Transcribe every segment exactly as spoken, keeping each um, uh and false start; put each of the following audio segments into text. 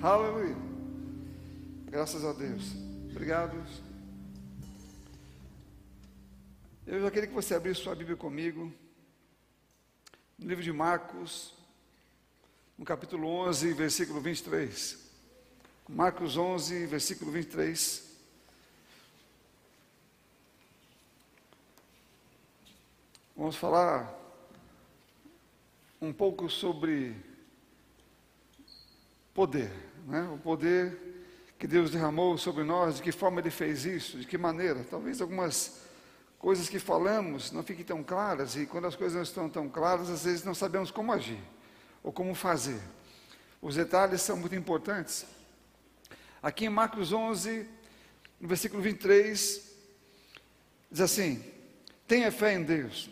Aleluia. Graças a Deus. Obrigado. Eu já queria que você abrisse sua Bíblia comigo, no livro de Marcos, no capítulo onze, versículo vinte e três. Marcos onze, versículo vinte e três. Vamos falar um pouco sobre poder, né? O poder que Deus derramou sobre nós, de que forma Ele fez isso, de que maneira. Talvez algumas coisas que falamos não fiquem tão claras, e quando as coisas não estão tão claras, às vezes não sabemos como agir, ou como fazer. Os detalhes são muito importantes. Aqui em Marcos onze, no versículo vinte e três, diz assim: tenha fé em Deus,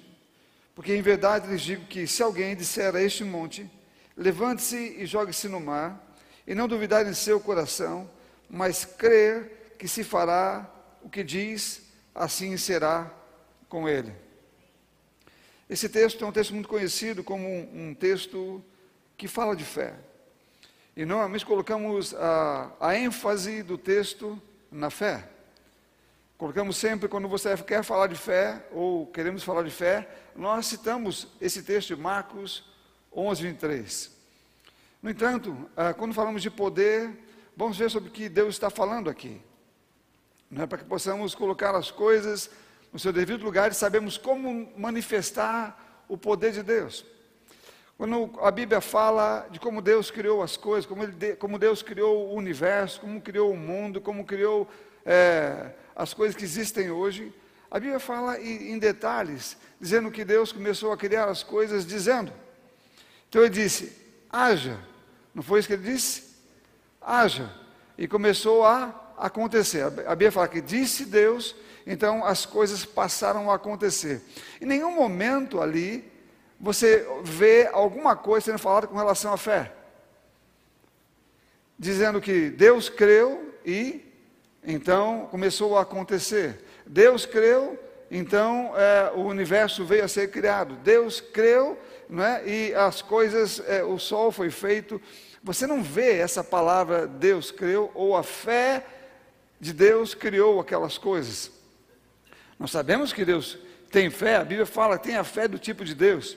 porque em verdade lhes digo que se alguém disser a este monte, levante-se e jogue-se no mar, e não duvidar em seu coração, mas crer que se fará o que diz, assim será com ele. Esse texto é um texto muito conhecido como um, um texto que fala de fé. E normalmente colocamos a, a ênfase do texto na fé. Colocamos sempre, quando você quer falar de fé, ou queremos falar de fé, nós citamos esse texto de Marcos onze, vinte e três. No entanto, quando falamos de poder, vamos ver sobre o que Deus está falando aqui, né, para que possamos colocar as coisas no seu devido lugar e sabemos como manifestar o poder de Deus. Quando a Bíblia fala de como Deus criou as coisas, como, ele, como Deus criou o universo, como criou o mundo, como criou é, as coisas que existem hoje, a Bíblia fala em, em detalhes, dizendo que Deus começou a criar as coisas dizendo. Então ele disse, haja. Não foi isso que ele disse? Haja. E começou a acontecer. A Bíblia fala que disse Deus, então as coisas passaram a acontecer. Em nenhum momento ali você vê alguma coisa sendo falada com relação à fé, dizendo que Deus creu e então começou a acontecer. Deus creu, então é, o universo veio a ser criado. Deus creu, não é? E as coisas, é, o sol foi feito. Você não vê essa palavra Deus creu ou a fé de Deus criou aquelas coisas. Nós sabemos que Deus tem fé, a Bíblia fala que tem a fé do tipo de Deus.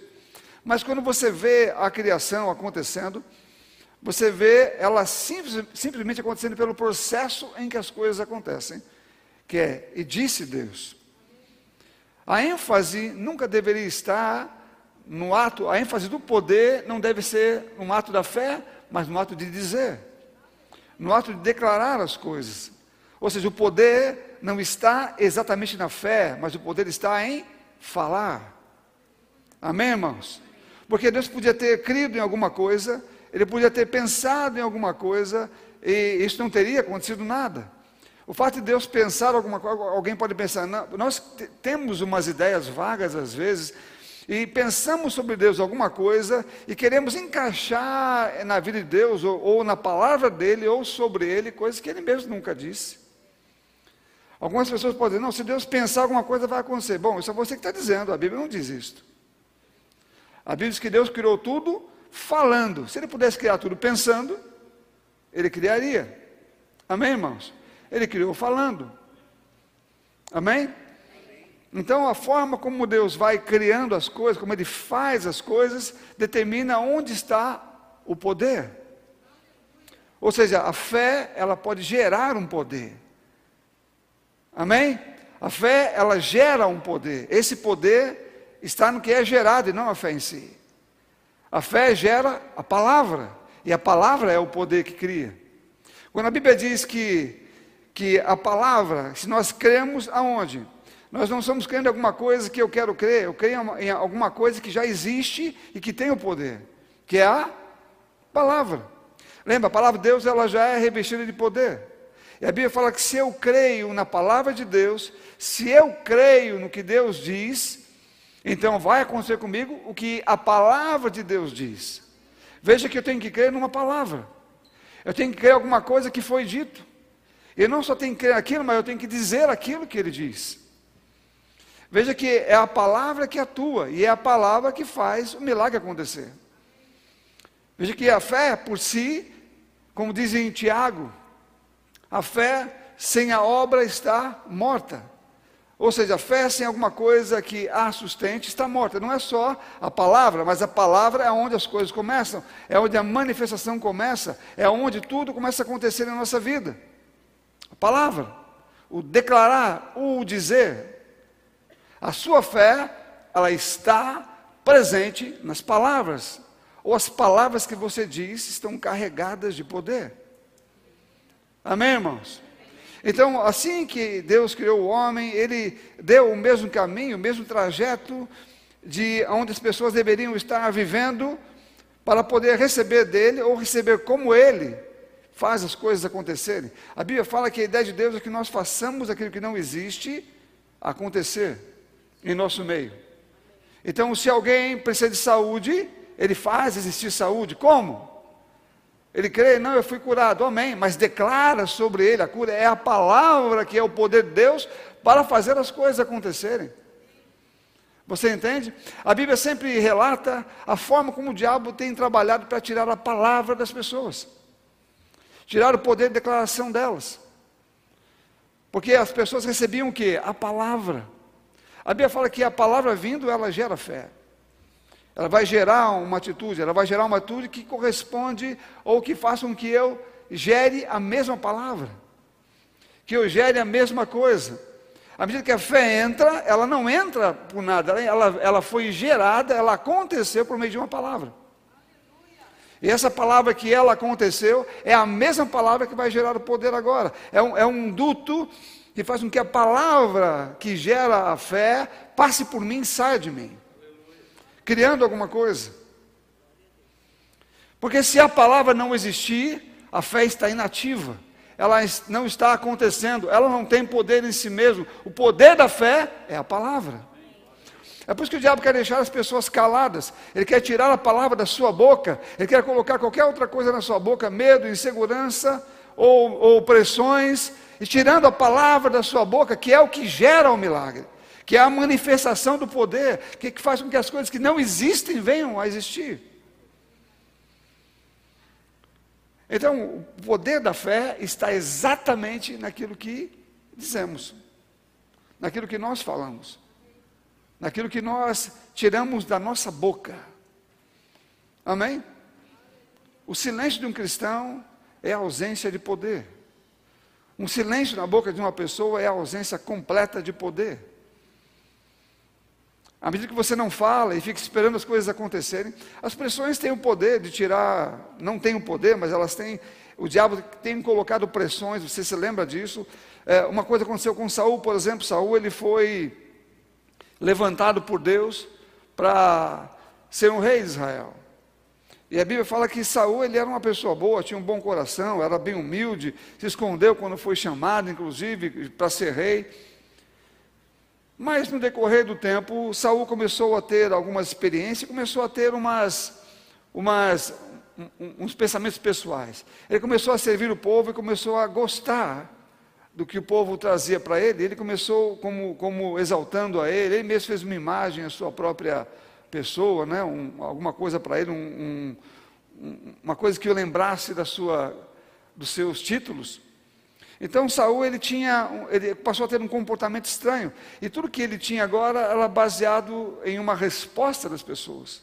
Mas quando você vê a criação acontecendo, você vê ela simples, simplesmente acontecendo pelo processo em que as coisas acontecem, que é, e disse Deus. A ênfase nunca deveria estar no ato, a ênfase do poder não deve ser no ato da fé, mas no ato de dizer, no ato de declarar as coisas. Ou seja, o poder não está exatamente na fé, mas o poder está em falar. Amém, irmãos? Porque Deus podia ter crido em alguma coisa, Ele podia ter pensado em alguma coisa, e isso não teria acontecido nada. O fato de Deus pensar alguma coisa, alguém pode pensar, não, nós t- temos umas ideias vagas às vezes, e pensamos sobre Deus alguma coisa, e queremos encaixar na vida de Deus, ou, ou na palavra dEle, ou sobre Ele, coisas que Ele mesmo nunca disse. Algumas pessoas podem dizer, não, se Deus pensar alguma coisa vai acontecer. Bom, isso é você que está dizendo, a Bíblia não diz isso. A Bíblia diz que Deus criou tudo falando. Se Ele pudesse criar tudo pensando, Ele criaria. Amém, irmãos? Ele criou falando. Amém? Então a forma como Deus vai criando as coisas, como Ele faz as coisas, determina onde está o poder. Ou seja, a fé, ela pode gerar um poder. Amém? A fé, ela gera um poder. Esse poder está no que é gerado e não a fé em si. A fé gera a palavra, e a palavra é o poder que cria. Quando a Bíblia diz que, que a palavra, se nós cremos aonde? Nós não estamos crendo em alguma coisa que eu quero crer, eu creio em alguma coisa que já existe e que tem o poder, que é a palavra. Lembra, a palavra de Deus, ela já é revestida de poder. E a Bíblia fala que se eu creio na palavra de Deus, se eu creio no que Deus diz, então vai acontecer comigo o que a palavra de Deus diz. Veja que eu tenho que crer numa palavra. Eu tenho que crer alguma coisa que foi dito. Eu não só tenho que crer aquilo, mas eu tenho que dizer aquilo que Ele diz. Veja que é a palavra que atua, e é a palavra que faz o milagre acontecer. Veja que a fé por si, Como dizem em Tiago, a fé sem a obra está morta. Ou seja, a fé sem alguma coisa que a sustente está morta. Não é só a palavra, mas a palavra é onde as coisas começam, é onde a manifestação começa, é onde tudo começa a acontecer na nossa vida. A palavra, o declarar, o dizer. A sua fé, ela está presente nas palavras, ou as palavras que você diz estão carregadas de poder. Amém, irmãos? Então, assim que Deus criou o homem, Ele deu o mesmo caminho, o mesmo trajeto de onde as pessoas deveriam estar vivendo para poder receber dEle ou receber como Ele faz as coisas acontecerem. A Bíblia fala que a ideia de Deus é que nós façamos aquilo que não existe acontecer em nosso meio. Então, se alguém precisa de saúde, Ele faz existir saúde. Como? Ele crê, não, eu fui curado, amém, mas declara sobre ele a cura. É a palavra que é o poder de Deus para fazer as coisas acontecerem. Você entende? A Bíblia sempre relata a forma como o diabo tem trabalhado para tirar a palavra das pessoas, tirar o poder de declaração delas, porque as pessoas recebiam o quê? A palavra. A Bíblia fala que a palavra vindo, ela gera fé. Ela vai gerar uma atitude, ela vai gerar uma atitude que corresponde, ou que faça com que eu gere a mesma palavra, que eu gere a mesma coisa. À medida que a fé entra, ela não entra por nada, ela, ela foi gerada, ela aconteceu por meio de uma palavra. E essa palavra que ela aconteceu, é a mesma palavra que vai gerar o poder agora. É um, é um duto que faz com que a palavra que gera a fé, passe por mim e saia de mim, criando alguma coisa. Porque se a palavra não existir, a fé está inativa, ela não está acontecendo, ela não tem poder em si mesmo. O poder da fé é a palavra. É por isso que o diabo quer deixar as pessoas caladas, ele quer tirar a palavra da sua boca, ele quer colocar qualquer outra coisa na sua boca, medo, insegurança, ou, ou pressões, e tirando a palavra da sua boca, que é o que gera o milagre, que é a manifestação do poder, que faz com que as coisas que não existem venham a existir. Então, o poder da fé está exatamente naquilo que dizemos, naquilo que nós falamos, naquilo que nós tiramos da nossa boca. Amém? O silêncio de um cristão é a ausência de poder. Um silêncio na boca de uma pessoa é a ausência completa de poder. À medida que você não fala e fica esperando as coisas acontecerem, as pressões têm o poder de tirar, não têm o poder, mas elas têm, o diabo tem colocado pressões, você se lembra disso? É, uma coisa aconteceu com Saul, por exemplo. Saul, ele foi levantado por Deus para ser um rei de Israel, e a Bíblia fala que Saul, ele era uma pessoa boa, tinha um bom coração, era bem humilde, se escondeu quando foi chamado, inclusive, para ser rei. Mas no decorrer do tempo, Saul começou a ter algumas experiências, começou a ter umas, umas, uns pensamentos pessoais. Ele começou a servir o povo e começou a gostar do que o povo trazia para ele. Ele começou como, como exaltando a ele, ele mesmo fez uma imagem à sua própria pessoa, né? um, alguma coisa para ele, um, um, uma coisa que o lembrasse da sua, dos seus títulos. Então Saul, ele tinha, ele passou a ter um comportamento estranho, e tudo que ele tinha agora era baseado em uma resposta das pessoas.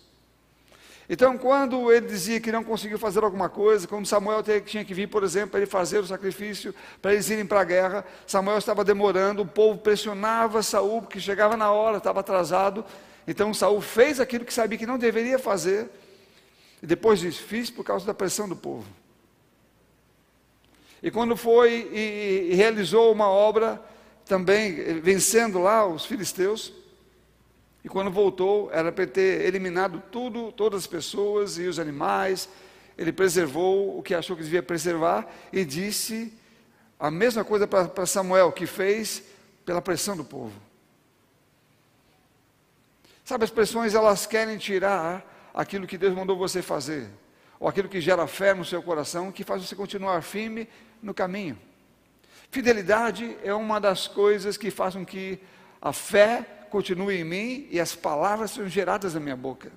Então, quando ele dizia que não conseguiu fazer alguma coisa, como Samuel tinha que vir, por exemplo, para ele fazer o sacrifício, para eles irem para a guerra, Samuel estava demorando, o povo pressionava Saul, porque chegava na hora, estava atrasado. Então Saul fez aquilo que sabia que não deveria fazer, e depois disse, fiz por causa da pressão do povo. E quando foi e, e realizou uma obra, também vencendo lá os filisteus, e quando voltou, era para ter eliminado tudo, todas as pessoas e os animais, ele preservou o que achou que devia preservar, e disse a mesma coisa para Samuel, que fez pela pressão do povo. Sabe, as pressões, elas querem tirar aquilo que Deus mandou você fazer, ou aquilo que gera fé no seu coração, que faz você continuar firme no caminho. Fidelidade é uma das coisas que faz com que a fé continue em mim, e as palavras sejam geradas na minha boca.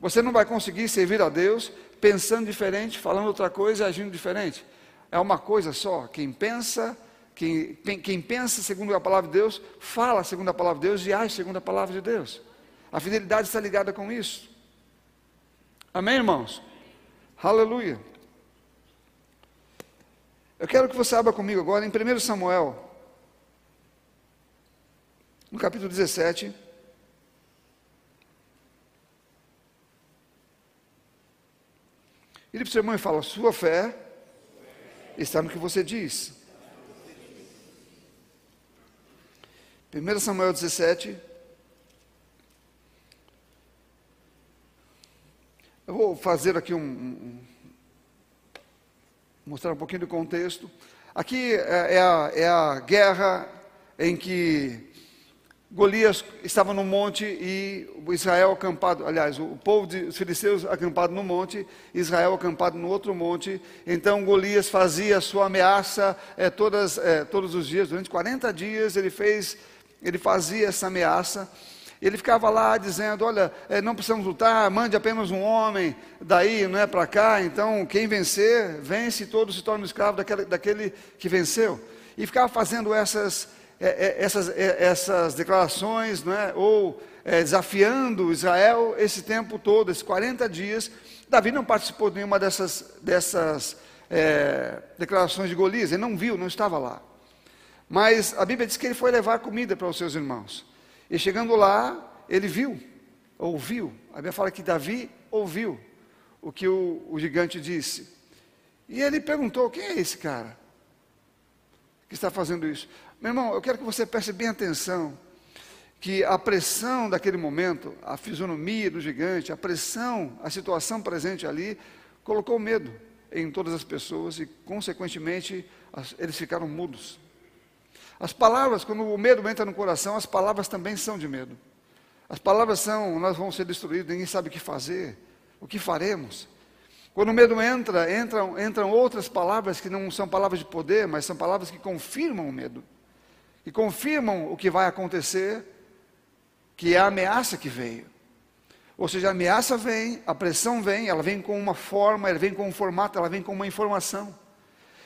Você não vai conseguir servir a Deus pensando diferente, falando outra coisa, agindo diferente. É uma coisa só, quem pensa, quem, quem pensa segundo a palavra de Deus, fala segundo a palavra de Deus e age segundo a palavra de Deus. A fidelidade está ligada com isso. Amém, irmãos? Aleluia. Eu quero que você abra comigo agora em primeiro Samuel, no capítulo dezessete. Ele para o seu irmão e fala: sua fé está no que você diz. primeiro Samuel dezessete. Eu vou fazer aqui um, um mostrar um pouquinho do contexto. Aqui é, é, a, é a guerra em que Golias estava no monte e Israel acampado, aliás, o povo de os filisteus acampado no monte, Israel acampado no outro monte. Então Golias fazia sua ameaça é, todas, é, todos os dias, durante quarenta dias ele fez, ele fazia essa ameaça. Ele ficava lá dizendo: olha, não precisamos lutar, mande apenas um homem, daí não é para cá, então quem vencer, vence e todos se tornam escravos daquele, daquele que venceu. E ficava fazendo essas Essas, essas declarações, não é? Ou é, desafiando Israel esse tempo todo, esses quarenta dias. Davi não participou de nenhuma dessas, dessas é, declarações de Golias, ele não viu, não estava lá. Mas a Bíblia diz que ele foi levar comida para os seus irmãos, e chegando lá, ele viu, ouviu. A Bíblia fala que Davi ouviu o que o, o gigante disse, e ele perguntou: quem é esse cara que está fazendo isso? Meu irmão, eu quero que você preste bem atenção, que a pressão daquele momento, a fisionomia do gigante, a pressão, a situação presente ali, colocou medo em todas as pessoas e, consequentemente, as, eles ficaram mudos. As palavras, quando o medo entra no coração, as palavras também são de medo. As palavras são: nós vamos ser destruídos, ninguém sabe o que fazer, o que faremos. Quando o medo entra, entram, entram outras palavras que não são palavras de poder, mas são palavras que confirmam o medo. E confirmam o que vai acontecer, que é a ameaça que veio. Ou seja, a ameaça vem, a pressão vem, ela vem com uma forma, ela vem com um formato, ela vem com uma informação.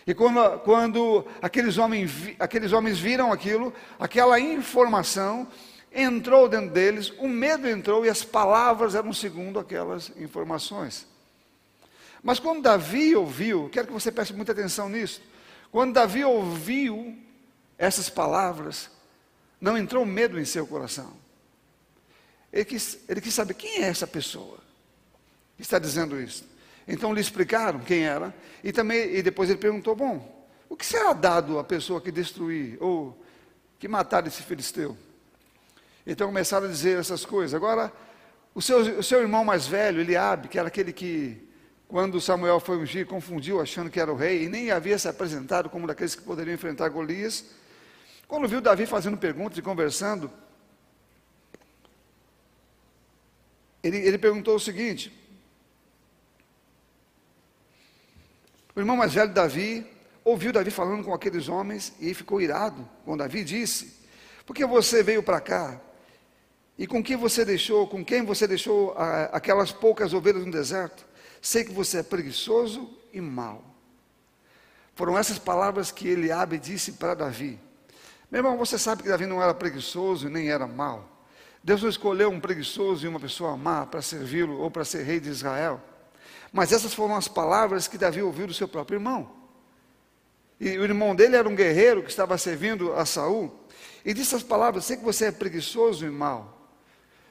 E quando, quando aqueles, homens, aqueles homens viram aquilo, aquela informação entrou dentro deles, o medo entrou e as palavras eram segundo aquelas informações. Mas quando Davi ouviu, quero que você preste muita atenção nisso, quando Davi ouviu essas palavras, não entrou medo em seu coração. Ele quis, ele quis saber quem é essa pessoa que está dizendo isso. Então lhe explicaram quem era, e também, e depois ele perguntou: bom, o que será dado à pessoa que destruir, ou que matar esse filisteu? Então começaram a dizer essas coisas. Agora, o seu, o seu irmão mais velho, Eliabe, que era aquele que, quando Samuel foi ungir, confundiu, achando que era o rei, e nem havia se apresentado como daqueles que poderiam enfrentar Golias. Quando viu Davi fazendo perguntas e conversando, ele, ele perguntou o seguinte: o irmão mais velho de Davi ouviu Davi falando com aqueles homens e ficou irado quando Davi disse: por que você veio para cá? E com quem você deixou, com quem você deixou a, aquelas poucas ovelhas no deserto? Sei que você é preguiçoso e mau. Foram essas palavras que Eliabe disse para Davi. Meu irmão, você sabe que Davi não era preguiçoso e nem era mau. Deus não escolheu um preguiçoso e uma pessoa má para servi-lo ou para ser rei de Israel. Mas essas foram as palavras que Davi ouviu do seu próprio irmão. E o irmão dele era um guerreiro que estava servindo a Saul. E disse as palavras: sei que você é preguiçoso e mau.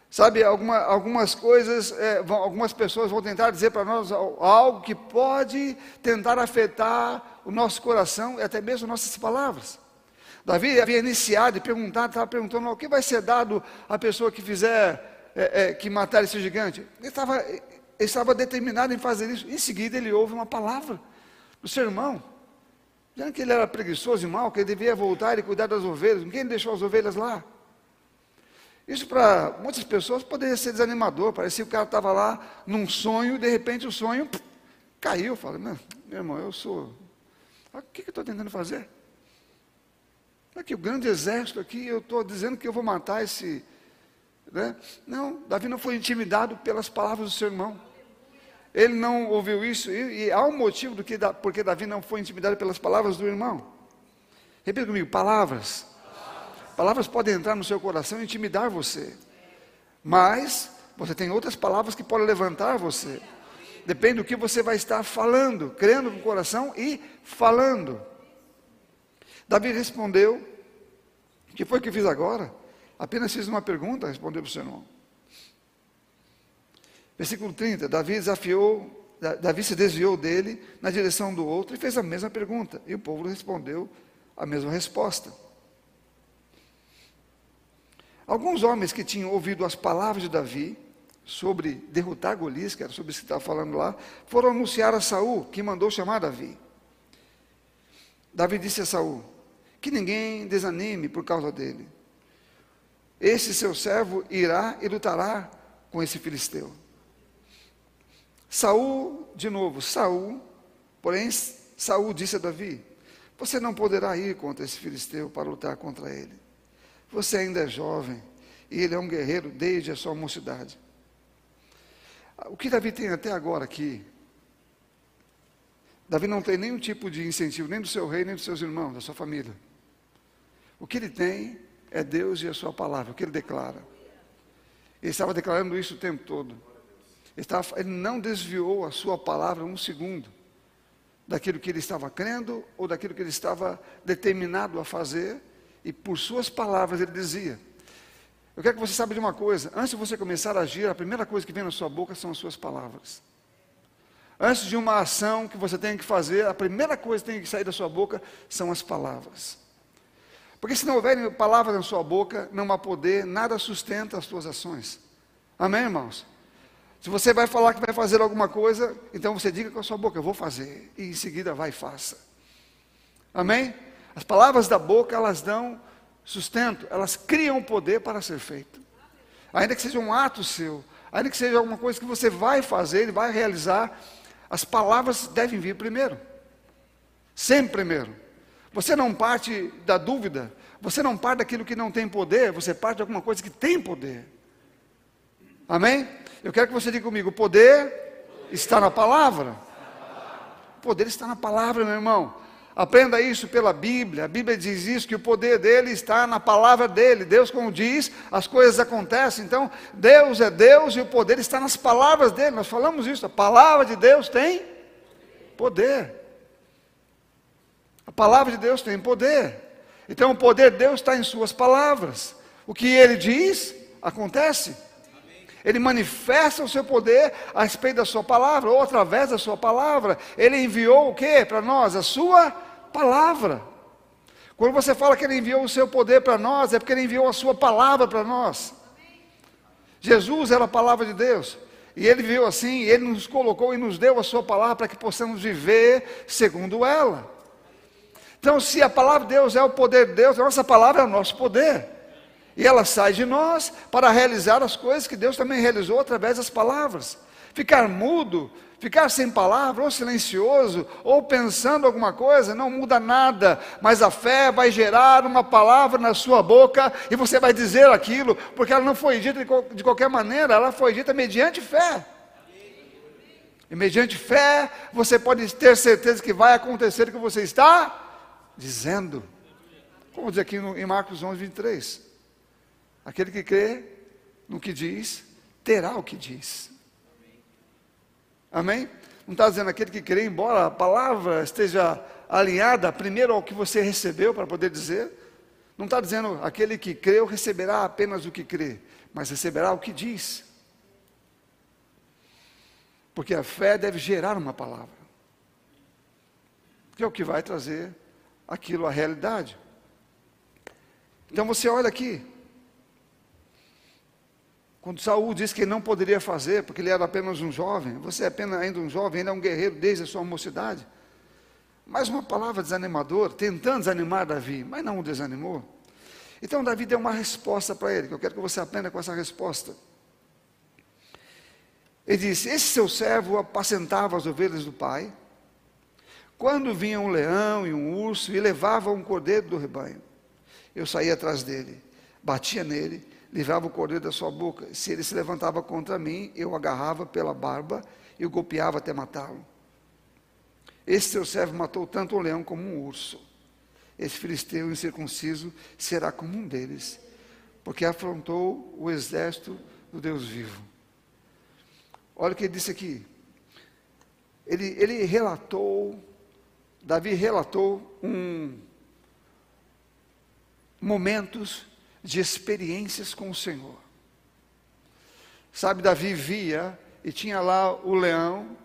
Sabe, alguma, algumas coisas, é, vão, algumas pessoas vão tentar dizer para nós algo que pode tentar afetar o nosso coração e até mesmo nossas palavras. Davi havia iniciado e perguntado, estava perguntando: o que vai ser dado à pessoa que fizer, é, é, que matar esse gigante? Ele estava, ele estava determinado em fazer isso. Em seguida ele ouve uma palavra do seu irmão, dizendo que ele era preguiçoso e mau, que ele devia voltar e cuidar das ovelhas. Ninguém deixou as ovelhas lá. Isso para muitas pessoas poderia ser desanimador, parecia que o cara estava lá num sonho, e de repente o sonho pff, caiu. Falei: meu, meu irmão, eu sou, o que, que eu estou tentando fazer? Aqui, o grande exército aqui, eu estou dizendo que eu vou matar esse, né? Não, Davi não foi intimidado pelas palavras do seu irmão, ele não ouviu isso, e, e há um motivo do que da, porque Davi não foi intimidado pelas palavras do irmão. Repita comigo, palavras. palavras. Palavras podem entrar no seu coração e intimidar você, mas você tem outras palavras que podem levantar você. Depende do que você vai estar falando, crendo com o coração e falando. Davi respondeu: o que foi que fiz agora? Apenas fiz uma pergunta, respondeu para o seu irmão. Versículo trinta, Davi desafiou, Davi se desviou dele na direção do outro e fez a mesma pergunta, e o povo respondeu a mesma resposta. Alguns homens que tinham ouvido as palavras de Davi sobre derrotar Golias, que era sobre isso que estava falando lá, foram anunciar a Saul, que mandou chamar Davi. Davi disse a Saul: que ninguém desanime por causa dele. Esse seu servo irá e lutará com esse filisteu. Saul, de novo, Saul, porém Saul disse a Davi: você não poderá ir contra esse filisteu para lutar contra ele. Você ainda é jovem e ele é um guerreiro desde a sua mocidade. O que Davi tem até agora aqui? Davi não tem nenhum tipo de incentivo, nem do seu rei, nem dos seus irmãos, da sua família. O que ele tem é Deus e a sua palavra, o que ele declara. Ele estava declarando isso o tempo todo. Ele, estava, ele não desviou a sua palavra um segundo daquilo que ele estava crendo ou daquilo que ele estava determinado a fazer, e por suas palavras ele dizia. Eu quero que você saiba de uma coisa: antes de você começar a agir, a primeira coisa que vem na sua boca são as suas palavras. Antes de uma ação que você tem que fazer, a primeira coisa que tem que sair da sua boca são as palavras. Porque se não houverem palavras na sua boca, não há poder, nada sustenta as suas ações. Amém, irmãos? Se você vai falar que vai fazer alguma coisa, então você diga com a sua boca: eu vou fazer, e em seguida vai e faça. Amém? As palavras da boca, elas dão sustento, elas criam poder para ser feito. Ainda que seja um ato seu, ainda que seja alguma coisa que você vai fazer e vai realizar, as palavras devem vir primeiro, sempre primeiro. Você não parte da dúvida, você não parte daquilo que não tem poder, você parte de alguma coisa que tem poder. Amém? Eu quero que você diga comigo: o poder está na palavra. O poder está na palavra, meu irmão. Aprenda isso pela Bíblia. A Bíblia diz isso, que o poder dele está na palavra dele. Deus, como diz, as coisas acontecem. Então, Deus é Deus e o poder está nas palavras dele. Nós falamos isso, a palavra de Deus tem poder. A palavra de Deus tem poder. Então, o poder de Deus está em suas palavras. O que ele diz, acontece. Ele manifesta o seu poder a respeito da sua palavra, ou através da sua palavra. Ele enviou o que para nós? A sua palavra. Quando você fala que ele enviou o seu poder para nós, é porque ele enviou a sua palavra para nós. Jesus era a palavra de Deus, e ele viveu assim, ele nos colocou e nos deu a sua palavra para que possamos viver segundo ela. Então, se a palavra de Deus é o poder de Deus, a nossa palavra é o nosso poder. E ela sai de nós para realizar as coisas que Deus também realizou através das palavras. Ficar mudo, ficar sem palavra, ou silencioso, ou pensando alguma coisa, não muda nada. Mas a fé vai gerar uma palavra na sua boca, e você vai dizer aquilo, porque ela não foi dita de qualquer maneira, ela foi dita mediante fé. E mediante fé, você pode ter certeza que vai acontecer o que você está dizendo. Como diz aqui no, em Marcos onze, vinte e três... Aquele que crê no que diz, terá o que diz. Amém? Não está dizendo aquele que crê, embora a palavra esteja alinhada primeiro ao que você recebeu para poder dizer. Não está dizendo aquele que creu receberá apenas o que crê, mas receberá o que diz. Porque a fé deve gerar uma palavra, que é o que vai trazer aquilo à realidade. Então você olha aqui, quando Saul disse que ele não poderia fazer, porque ele era apenas um jovem, você é apenas ainda um jovem, ainda é um guerreiro desde a sua mocidade. Mais uma palavra desanimadora, tentando desanimar Davi, mas não o desanimou. Então Davi deu uma resposta para ele, que eu quero que você aprenda com essa resposta. Ele disse: esse seu servo apacentava as ovelhas do pai, quando vinha um leão e um urso, e levava um cordeiro do rebanho, eu saía atrás dele, batia nele, livrava o cordeiro da sua boca. Se ele se levantava contra mim, eu o agarrava pela barba e o golpeava até matá-lo. Esse teu servo matou tanto um leão como um urso. Esse filisteu incircunciso será como um deles, porque afrontou o exército do Deus vivo. Olha o que ele disse aqui. Ele, ele relatou, Davi relatou um, momentos de experiências com o Senhor. Sabe, Davi via, e tinha lá o leão,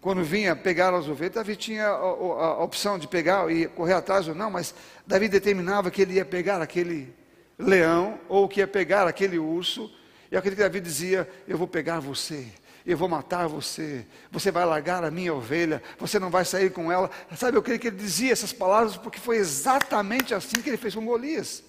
quando vinha pegar as ovelhas, Davi tinha a, a, a opção de pegar e correr atrás ou não, mas Davi determinava que ele ia pegar aquele leão, ou que ia pegar aquele urso, e aquele que Davi dizia, eu vou pegar você, eu vou matar você, você vai largar a minha ovelha, você não vai sair com ela. Sabe, eu creio que ele dizia essas palavras, porque foi exatamente assim que ele fez com Golias.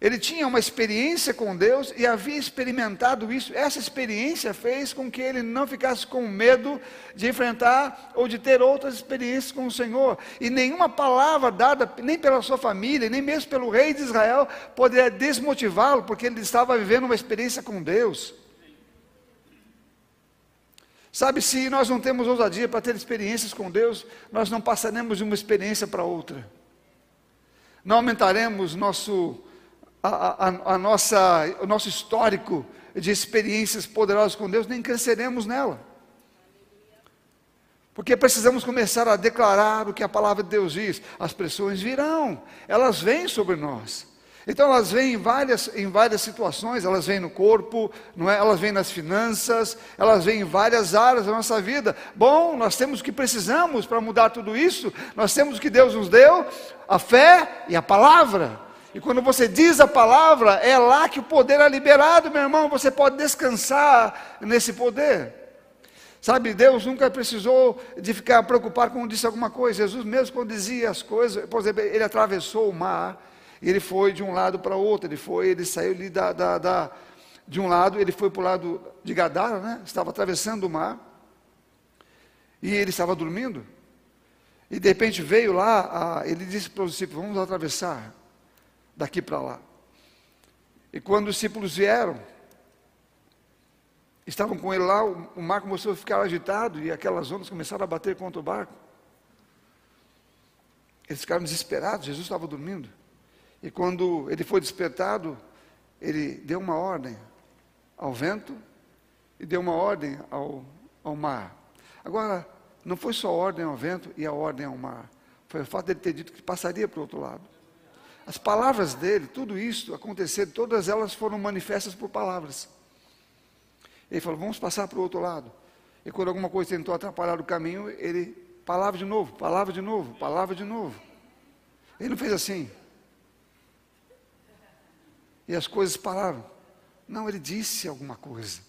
Ele tinha uma experiência com Deus e havia experimentado isso. Essa experiência fez com que ele não ficasse com medo de enfrentar ou de ter outras experiências com o Senhor. E nenhuma palavra dada, nem pela sua família, nem mesmo pelo rei de Israel, poderia desmotivá-lo, porque ele estava vivendo uma experiência com Deus. Sabe, se nós não temos ousadia para ter experiências com Deus, nós não passaremos de uma experiência para outra. Não aumentaremos nosso... A, a, a nossa, o nosso histórico de experiências poderosas com Deus, nem cresceremos nela, porque precisamos começar a declarar o que a palavra de Deus diz. As pressões virão, elas vêm sobre nós, então elas vêm em várias, em várias situações, elas vêm no corpo, não é? Elas vêm nas finanças, elas vêm em várias áreas da nossa vida. Bom, nós temos o que precisamos para mudar tudo isso, nós temos o que Deus nos deu, a fé e a palavra. E quando você diz a palavra, é lá que o poder é liberado, meu irmão. Você pode descansar nesse poder. Sabe, Deus nunca precisou de ficar preocupado quando disse alguma coisa. Jesus mesmo, quando dizia as coisas, por exemplo, ele atravessou o mar, e ele foi de um lado para o outro, ele foi, ele saiu ali da, da, da, de um lado, ele foi para o lado de Gadara, né? Estava atravessando o mar, e ele estava dormindo, e de repente veio lá, a, ele disse para os discípulos, vamos atravessar, daqui para lá. E quando os discípulos vieram, estavam com ele lá, o, o mar começou a ficar agitado, e aquelas ondas começaram a bater contra o barco. Eles ficaram desesperados, Jesus estava dormindo, e quando ele foi despertado, ele deu uma ordem ao vento, e deu uma ordem ao, ao mar. Agora, não foi só a ordem ao vento e a ordem ao mar, foi o fato de ele ter dito que passaria para o outro lado. As palavras dele, tudo isso aconteceu, todas elas foram manifestas por palavras. Ele falou, vamos passar para o outro lado. E quando alguma coisa tentou atrapalhar o caminho, ele, palavra de novo, palavra de novo, palavra de novo. Ele não fez assim. E as coisas pararam. Não, ele disse alguma coisa.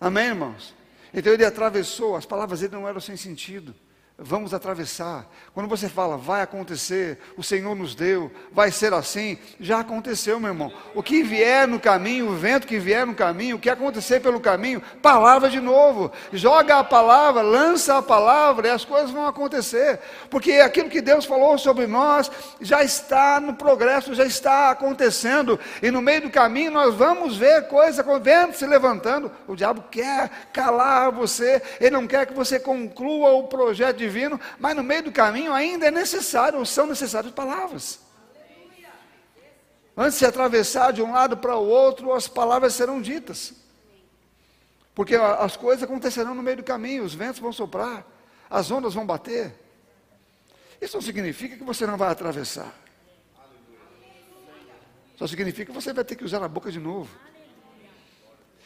Amém, irmãos? Então ele atravessou, as palavras dele não eram sem sentido. Vamos atravessar. Quando você fala, vai acontecer, o Senhor nos deu, vai ser assim, já aconteceu, meu irmão. O que vier no caminho, o vento que vier no caminho, o que acontecer pelo caminho, palavra de novo, joga a palavra, lança a palavra, e as coisas vão acontecer, porque aquilo que Deus falou sobre nós, já está no progresso, já está acontecendo, e no meio do caminho, nós vamos ver coisa, com o vento se levantando. O diabo quer calar você, ele não quer que você conclua o projeto de divino, mas no meio do caminho ainda é necessário, ou são necessárias palavras. Antes de atravessar de um lado para o outro, as palavras serão ditas, porque as coisas acontecerão no meio do caminho, os ventos vão soprar, as ondas vão bater. Isso não significa que você não vai atravessar, só significa que você vai ter que usar a boca de novo,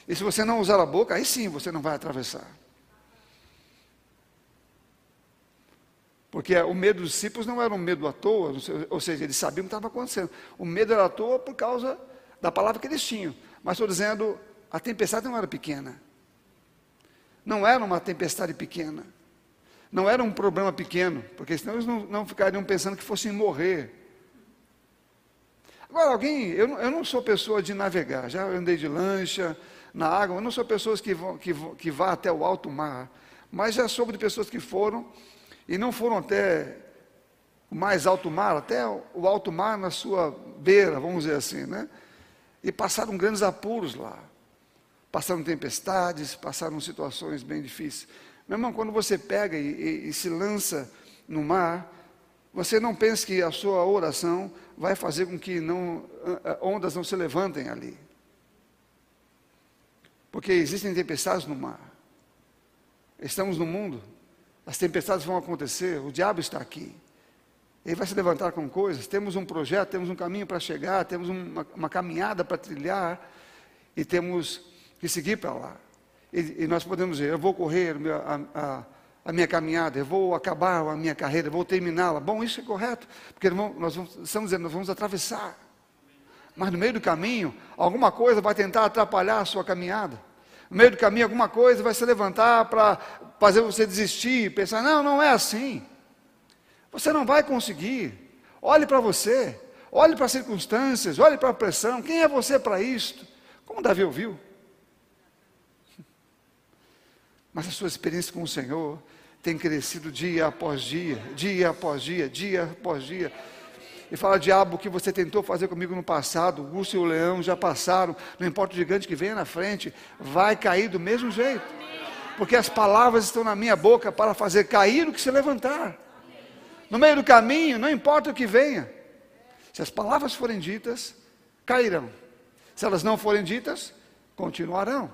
e se você não usar a boca, aí sim você não vai atravessar. Porque o medo dos discípulos não era um medo à toa, ou seja, eles sabiam o que estava acontecendo. O medo era à toa por causa da palavra que eles tinham. Mas estou dizendo, a tempestade não era pequena. Não era uma tempestade pequena. Não era um problema pequeno, porque senão eles não, não ficariam pensando que fossem morrer. Agora, alguém, eu, eu não sou pessoa de navegar, já andei de lancha, na água, eu não sou pessoas que vão, que, que vá até o alto mar, mas já soube de pessoas que foram, e não foram até mais alto mar, até o alto mar na sua beira, vamos dizer assim, né? E passaram grandes apuros lá, passaram tempestades, passaram situações bem difíceis. Meu irmão, quando você pega e, e, e se lança no mar, você não pense que a sua oração vai fazer com que não, ondas não se levantem ali, porque existem tempestades no mar. Estamos no mundo, as tempestades vão acontecer, o diabo está aqui, ele vai se levantar com coisas. Temos um projeto, temos um caminho para chegar, temos uma, uma caminhada para trilhar, e temos que seguir para lá, e, e nós podemos dizer, eu vou correr a, a, a minha caminhada, eu vou acabar a minha carreira, eu vou terminá-la. Bom, isso é correto, porque irmão, nós vamos, estamos dizendo, nós vamos atravessar, mas no meio do caminho, alguma coisa vai tentar atrapalhar a sua caminhada. No meio do caminho, alguma coisa vai se levantar para fazer você desistir, pensar, não, não é assim, você não vai conseguir. Olhe para você, olhe para as circunstâncias, olhe para a pressão, quem é você para isto? Como Davi ouviu. Mas a sua experiência com o Senhor tem crescido dia após dia, dia após dia, dia após dia. E fala, diabo, o que você tentou fazer comigo no passado, o urso e o leão já passaram, não importa o gigante que venha na frente, vai cair do mesmo jeito, porque as palavras estão na minha boca para fazer cair o que se levantar. No meio do caminho, não importa o que venha, se as palavras forem ditas, cairão. Se elas não forem ditas, continuarão.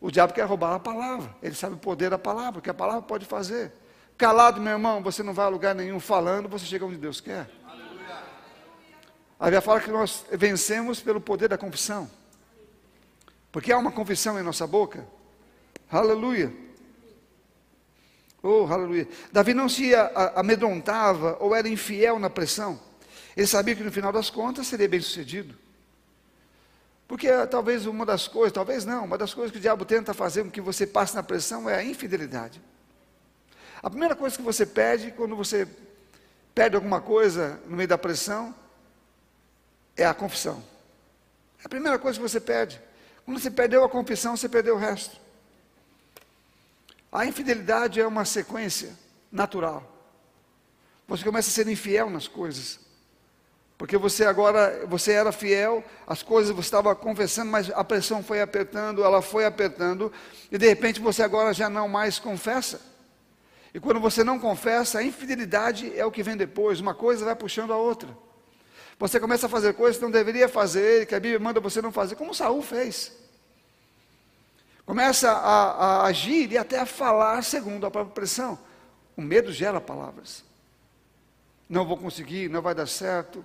O diabo quer roubar a palavra, ele sabe o poder da palavra, o que a palavra pode fazer. Calado, meu irmão, você não vai a lugar nenhum, falando, você chega onde Deus quer. A Bíblia fala que nós vencemos pelo poder da confissão, porque há uma confissão em nossa boca. Aleluia, oh aleluia. Davi não se amedrontava ou era infiel na pressão, ele sabia que no final das contas seria bem sucedido, porque talvez uma das coisas, talvez não, uma das coisas que o diabo tenta fazer com que você passe na pressão é a infidelidade. A primeira coisa que você perde, quando você perde alguma coisa no meio da pressão, é a confissão. É a primeira coisa que você perde. Quando você perdeu a confissão, você perdeu o resto. A infidelidade é uma sequência natural. Você começa a ser infiel nas coisas, porque você agora, você era fiel, as coisas você estava confessando, mas a pressão foi apertando, ela foi apertando, e de repente você agora já não mais confessa. E quando você não confessa, a infidelidade é o que vem depois, uma coisa vai puxando a outra. Você começa a fazer coisas que não deveria fazer, que a Bíblia manda você não fazer, como Saul fez. Começa a, a agir e até a falar segundo a própria pressão. O medo gera palavras. Não vou conseguir, não vai dar certo,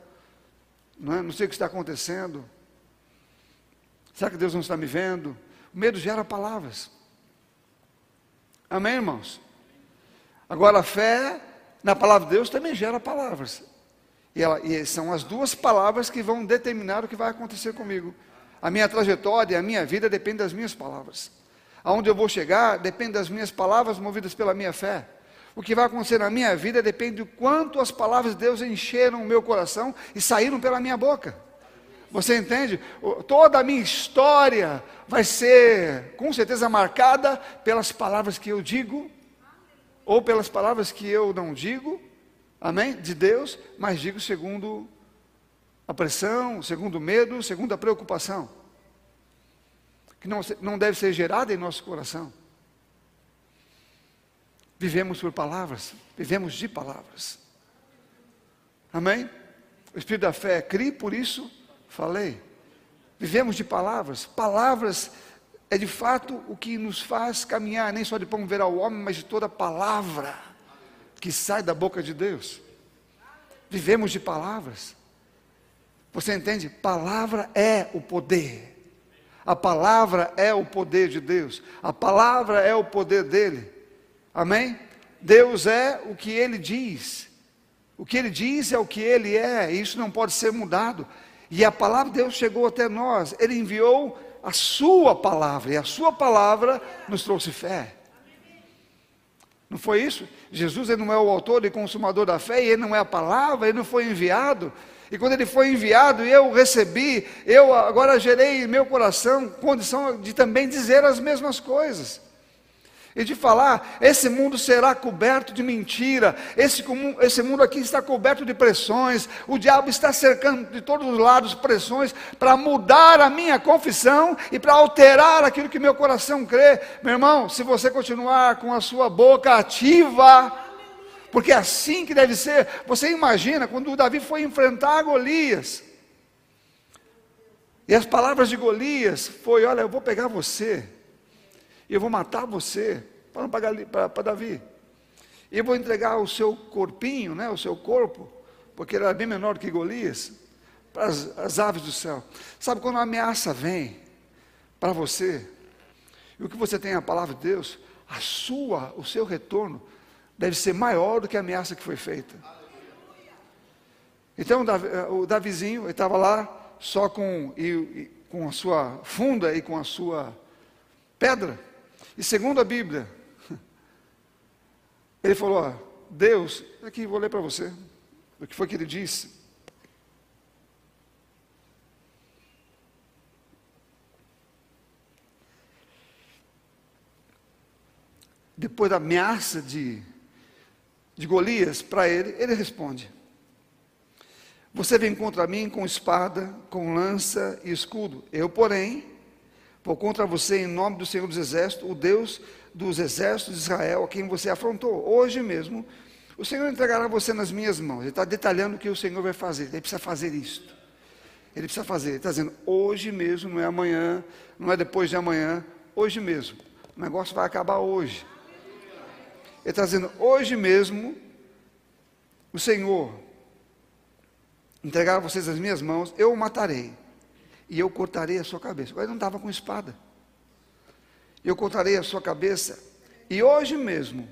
não, é? Não sei o que está acontecendo. Será que Deus não está me vendo? O medo gera palavras. Amém, irmãos? Agora a fé na palavra de Deus também gera palavras. E, ela, e são as duas palavras que vão determinar o que vai acontecer comigo. A minha trajetória, a minha vida depende das minhas palavras. Aonde eu vou chegar depende das minhas palavras movidas pela minha fé. O que vai acontecer na minha vida depende do quanto as palavras de Deus encheram o meu coração e saíram pela minha boca. Você entende? Toda a minha história vai ser com certeza marcada pelas palavras que eu digo, ou pelas palavras que eu não digo. Amém? De Deus, mas digo segundo a pressão, segundo o medo, segundo a preocupação, que não, não deve ser gerada em nosso coração. Vivemos por palavras, vivemos de palavras. Amém? O Espírito da fé é crie, por isso falei. Vivemos de palavras, palavras é de fato o que nos faz caminhar, nem só de pão verá o homem, mas de toda palavra que sai da boca de Deus. Vivemos de palavras. Você entende? Palavra é o poder. A palavra é o poder de Deus. A palavra é o poder dele. Amém? Deus é o que ele diz. O que ele diz é o que ele é. Isso não pode ser mudado. E a palavra de Deus chegou até nós. Ele enviou a sua palavra. E a sua palavra nos trouxe fé. Não foi isso? Jesus, ele não é o autor e consumador da fé, e ele não é a palavra, ele não foi enviado, e quando ele foi enviado, eu recebi, eu agora gerei em meu coração condição de também dizer as mesmas coisas. e de falar, esse mundo será coberto de mentira, esse, esse mundo aqui está coberto de pressões, o diabo está cercando de todos os lados pressões para mudar a minha confissão e para alterar aquilo que meu coração crê. Meu irmão, se você continuar com a sua boca ativa, porque é assim que deve ser. Você imagina quando o Davi foi enfrentar Golias, e as palavras de Golias foi: olha, eu vou pegar você, e eu vou matar você, falando para Davi, e eu vou entregar o seu corpinho, né, o seu corpo, porque ele era bem menor que Golias, para as, as aves do céu. Sabe quando uma ameaça vem para você, e o que você tem é a palavra de Deus, a sua, o seu retorno deve ser maior do que a ameaça que foi feita. Então o Davizinho, ele estava lá, só com, e, e, com a sua funda e com a sua pedra, e segundo a Bíblia, ele falou: ó, Deus, aqui vou ler para você, o que foi que ele disse, depois da ameaça de, de Golias, para ele, ele responde: você vem contra mim com espada, com lança e escudo, eu porém, vou contra você em nome do Senhor dos Exércitos, o Deus dos Exércitos de Israel, a quem você afrontou. Hoje mesmo, o Senhor entregará você nas minhas mãos. Ele está detalhando o que o Senhor vai fazer. Ele precisa fazer isto. Ele precisa fazer. Ele está dizendo: hoje mesmo, não é amanhã, não é depois de amanhã, hoje mesmo. O negócio vai acabar hoje. Ele está dizendo: hoje mesmo, o Senhor entregará vocês nas minhas mãos, eu o matarei. E eu cortarei a sua cabeça. Ele não estava com espada. Eu cortarei a sua cabeça. E hoje mesmo,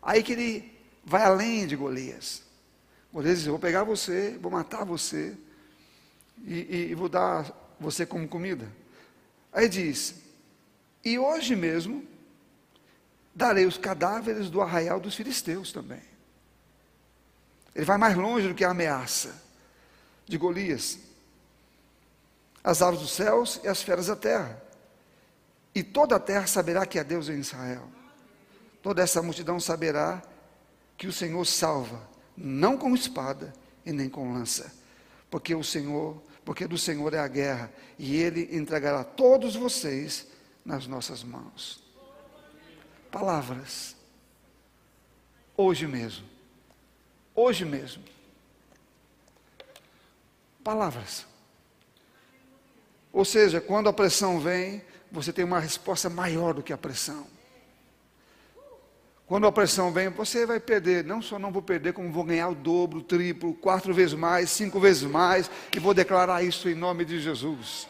aí que ele vai além de Golias. Golias diz: eu vou pegar você, vou matar você, e, e, e vou dar você como comida. Aí diz: e hoje mesmo, darei os cadáveres do arraial dos filisteus também. Ele vai mais longe do que a ameaça de Golias. As aves dos céus e as feras da terra, e toda a terra saberá que há Deus em Israel. Toda essa multidão saberá que o Senhor salva, não com espada e nem com lança, porque o Senhor, porque do Senhor é a guerra, e Ele entregará todos vocês nas nossas mãos. Palavras, hoje mesmo, hoje mesmo, palavras. Ou seja, quando a pressão vem, você tem uma resposta maior do que a pressão. Quando a pressão vem, você vai perder, não só não vou perder, como vou ganhar o dobro, o triplo, quatro vezes mais, cinco vezes mais, e vou declarar isso em nome de Jesus.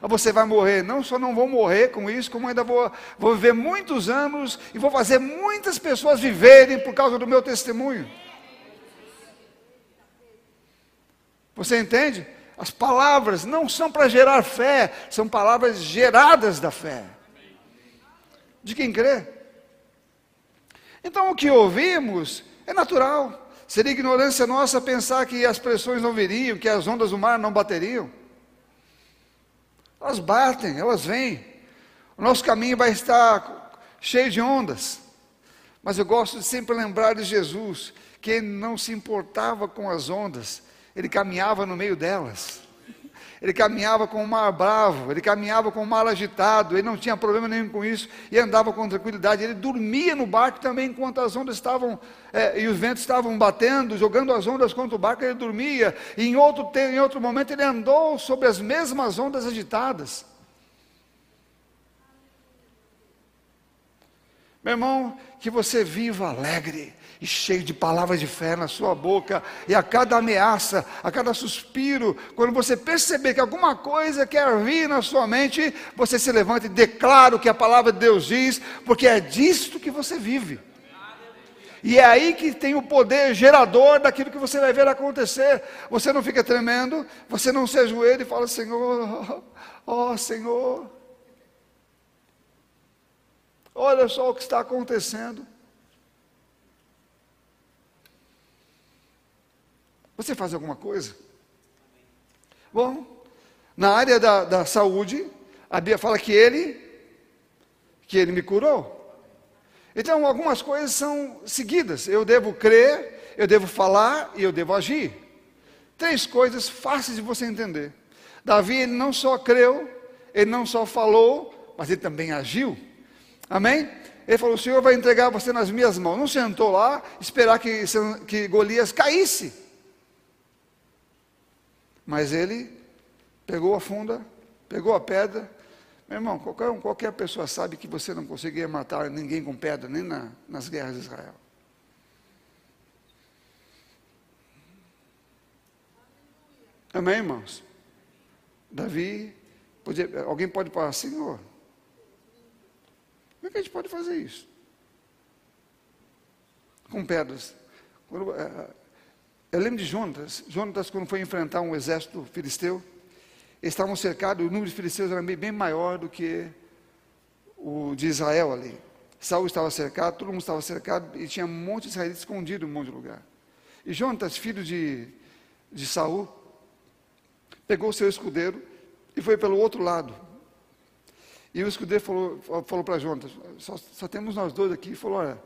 Você vai morrer, não só não vou morrer com isso, como ainda vou, vou viver muitos anos, e vou fazer muitas pessoas viverem por causa do meu testemunho. Você entende? As palavras não são para gerar fé, são palavras geradas da fé, de quem crê. Então o que ouvimos é natural, seria ignorância nossa pensar que as pressões não viriam, que as ondas do mar não bateriam. Elas batem, elas vêm, o nosso caminho vai estar cheio de ondas, mas eu gosto de sempre lembrar de Jesus, que ele não se importava com as ondas, ele caminhava no meio delas, ele caminhava com o mar bravo, ele caminhava com o mar agitado, ele não tinha problema nenhum com isso, e andava com tranquilidade, ele dormia no barco também, enquanto as ondas estavam, é, e os ventos estavam batendo, jogando as ondas contra o barco, ele dormia, e em outro, em outro momento ele andou sobre as mesmas ondas agitadas. Meu irmão, que você viva alegre, e cheio de palavras de fé na sua boca, e a cada ameaça, a cada suspiro, quando você perceber que alguma coisa quer vir na sua mente, você se levanta e declara o que a palavra de Deus diz, porque é disto que você vive, e é aí que tem o poder gerador daquilo que você vai ver acontecer. Você não fica tremendo, você não se ajoelha e fala: Senhor, ó Senhor, olha só o que está acontecendo. Você faz alguma coisa? Bom, na área da, da saúde, a Bíblia fala que ele, que ele me curou. Então, algumas coisas são seguidas. Eu devo crer, eu devo falar e eu devo agir. Três coisas fáceis de você entender. Davi, ele não só creu, ele não só falou, mas ele também agiu. Amém? Ele falou, o Senhor vai entregar você nas minhas mãos. Não sentou lá, esperar que, que Golias caísse. Mas ele pegou a funda, pegou a pedra. Meu irmão, qualquer, qualquer pessoa sabe que você não conseguia matar ninguém com pedra, nem na, nas guerras de Israel. Amém, irmãos? Davi, podia, alguém pode falar, Senhor, como é que a gente pode fazer isso? Com pedras. Quando, eu lembro de Jonatas, Jonatas quando foi enfrentar um exército filisteu, eles estavam cercados, o número de filisteus era bem maior do que o de Israel ali. Saul estava cercado, todo mundo estava cercado, e tinha um monte de israelitas escondido em um monte de lugar. E Jonatas, filho de, de Saul, pegou o seu escudeiro e foi pelo outro lado. E o escudeiro falou, falou para Jonatas, só, só temos nós dois aqui, e falou, olha,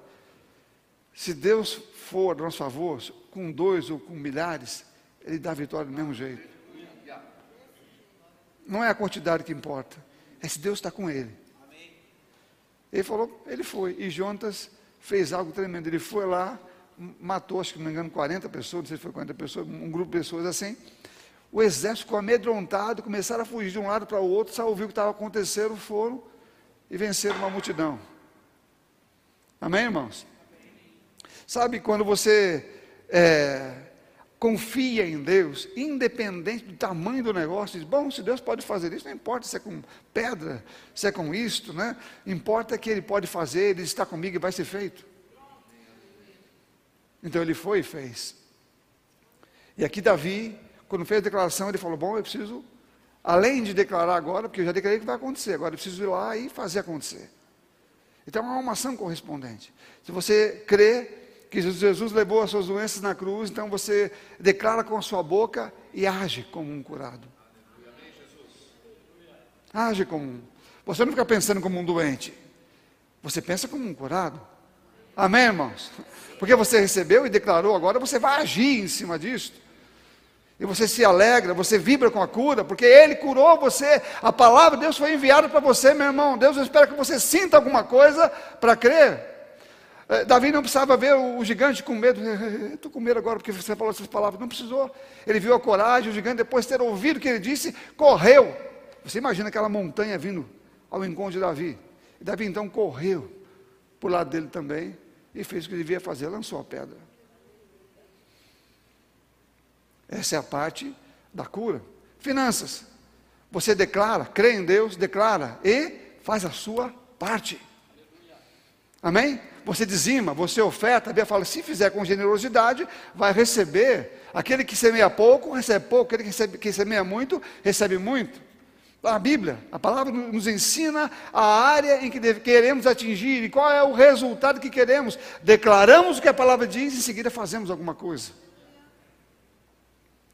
se Deus for a nosso favor, com dois ou com milhares, Ele dá a vitória do mesmo jeito. Não é a quantidade que importa, é se Deus está com ele. Amém. Ele falou, ele foi, e Jonatas fez algo tremendo, ele foi lá, matou, acho que não me engano, quarenta pessoas, não sei se foi quarenta pessoas, um grupo de pessoas assim, o exército ficou amedrontado, começaram a fugir de um lado para o outro, só ouviu o que estava acontecendo, foram, e venceram uma multidão. Amém, irmãos? Amém. Sabe, quando você... É, confia em Deus, independente do tamanho do negócio, diz, bom, se Deus pode fazer isso, não importa se é com pedra, se é com isto, né? Importa que Ele pode fazer, Ele está comigo e vai ser feito. Então ele foi e fez. E aqui Davi, quando fez a declaração, ele falou, bom, eu preciso, além de declarar agora, porque eu já declarei que vai acontecer, agora eu preciso ir lá e fazer acontecer. Então é uma ação correspondente. Se você crê que Jesus levou as suas doenças na cruz, então você declara com a sua boca e age como um curado. Age como um. Você não fica pensando como um doente, você pensa como um curado. Amém, irmãos? Porque você recebeu e declarou, agora você vai agir em cima disso. E você se alegra, você vibra com a cura, porque Ele curou você. A palavra de Deus foi enviada para você, meu irmão. Deus espera que você sinta alguma coisa para crer. Davi não precisava ver o gigante com medo, estou com medo agora porque você falou essas palavras, não precisou, ele viu a coragem, o gigante depois de ter ouvido o que ele disse, correu, você imagina aquela montanha vindo ao encontro de Davi, e Davi então correu para o lado dele também, e fez o que ele devia fazer, lançou a pedra. Essa é a parte da cura. Finanças, você declara, crê em Deus, declara, e faz a sua parte. Amém? Você dizima, você oferta, a Bíblia fala, se fizer com generosidade, vai receber. Aquele que semeia pouco, recebe pouco. Aquele que, recebe, que semeia muito, recebe muito. A Bíblia, a palavra nos ensina a área em que deve, queremos atingir, e qual é o resultado que queremos. Declaramos o que a palavra diz, e em seguida fazemos alguma coisa.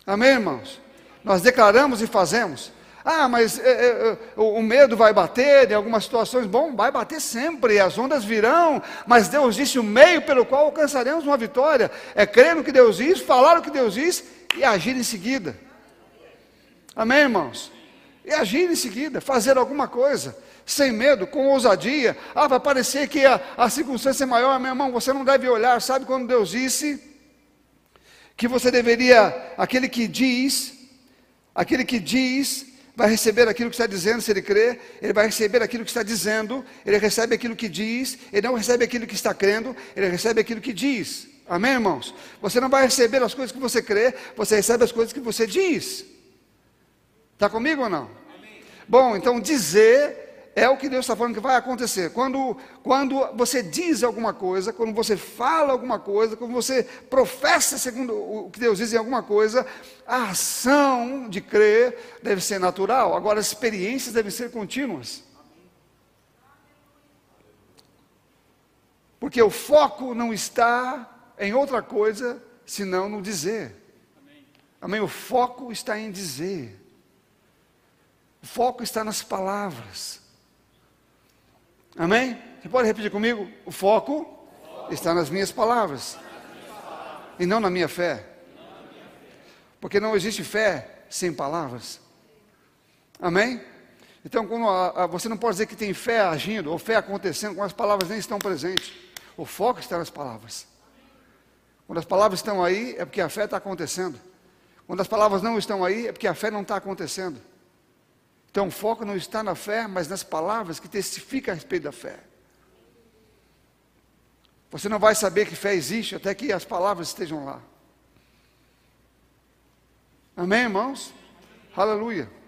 Amém, irmãos? Nós declaramos e fazemos. Ah, mas é, é, o medo vai bater em algumas situações, bom, vai bater sempre, as ondas virão, mas Deus disse o meio pelo qual alcançaremos uma vitória, é crer no que Deus diz, falar o que Deus diz, e agir em seguida. Amém, irmãos? E agir em seguida, fazer alguma coisa, sem medo, com ousadia. Ah, vai parecer que a, a circunstância é maior, meu irmão, você não deve olhar, sabe quando Deus disse, que você deveria, aquele que diz, aquele que diz, vai receber aquilo que está dizendo, se ele crê, ele vai receber aquilo que está dizendo, ele recebe aquilo que diz, ele não recebe aquilo que está crendo, ele recebe aquilo que diz. Amém, irmãos? Você não vai receber as coisas que você crê, você recebe as coisas que você diz. Está comigo ou não? Amém. Bom, então dizer é o que Deus está falando que vai acontecer. Quando, quando você diz alguma coisa, quando você fala alguma coisa, quando você professa segundo o que Deus diz em alguma coisa, a ação de crer deve ser natural, agora as experiências devem ser contínuas. Porque o foco não está em outra coisa, senão no dizer. Amém? O foco está em dizer. O foco está nas palavras. Amém? Você pode repetir comigo? O foco está nas minhas palavras e não na minha fé, porque não existe fé sem palavras. Amém? Então como a, a, você não pode dizer que tem fé agindo ou fé acontecendo quando as palavras nem estão presentes. O foco está nas palavras. Quando as palavras estão aí é porque a fé está acontecendo. Quando as palavras não estão aí é porque a fé não está acontecendo. Então o foco não está na fé, mas nas palavras que testificam a respeito da fé. Você não vai saber que fé existe até que as palavras estejam lá. Amém, irmãos? Aleluia.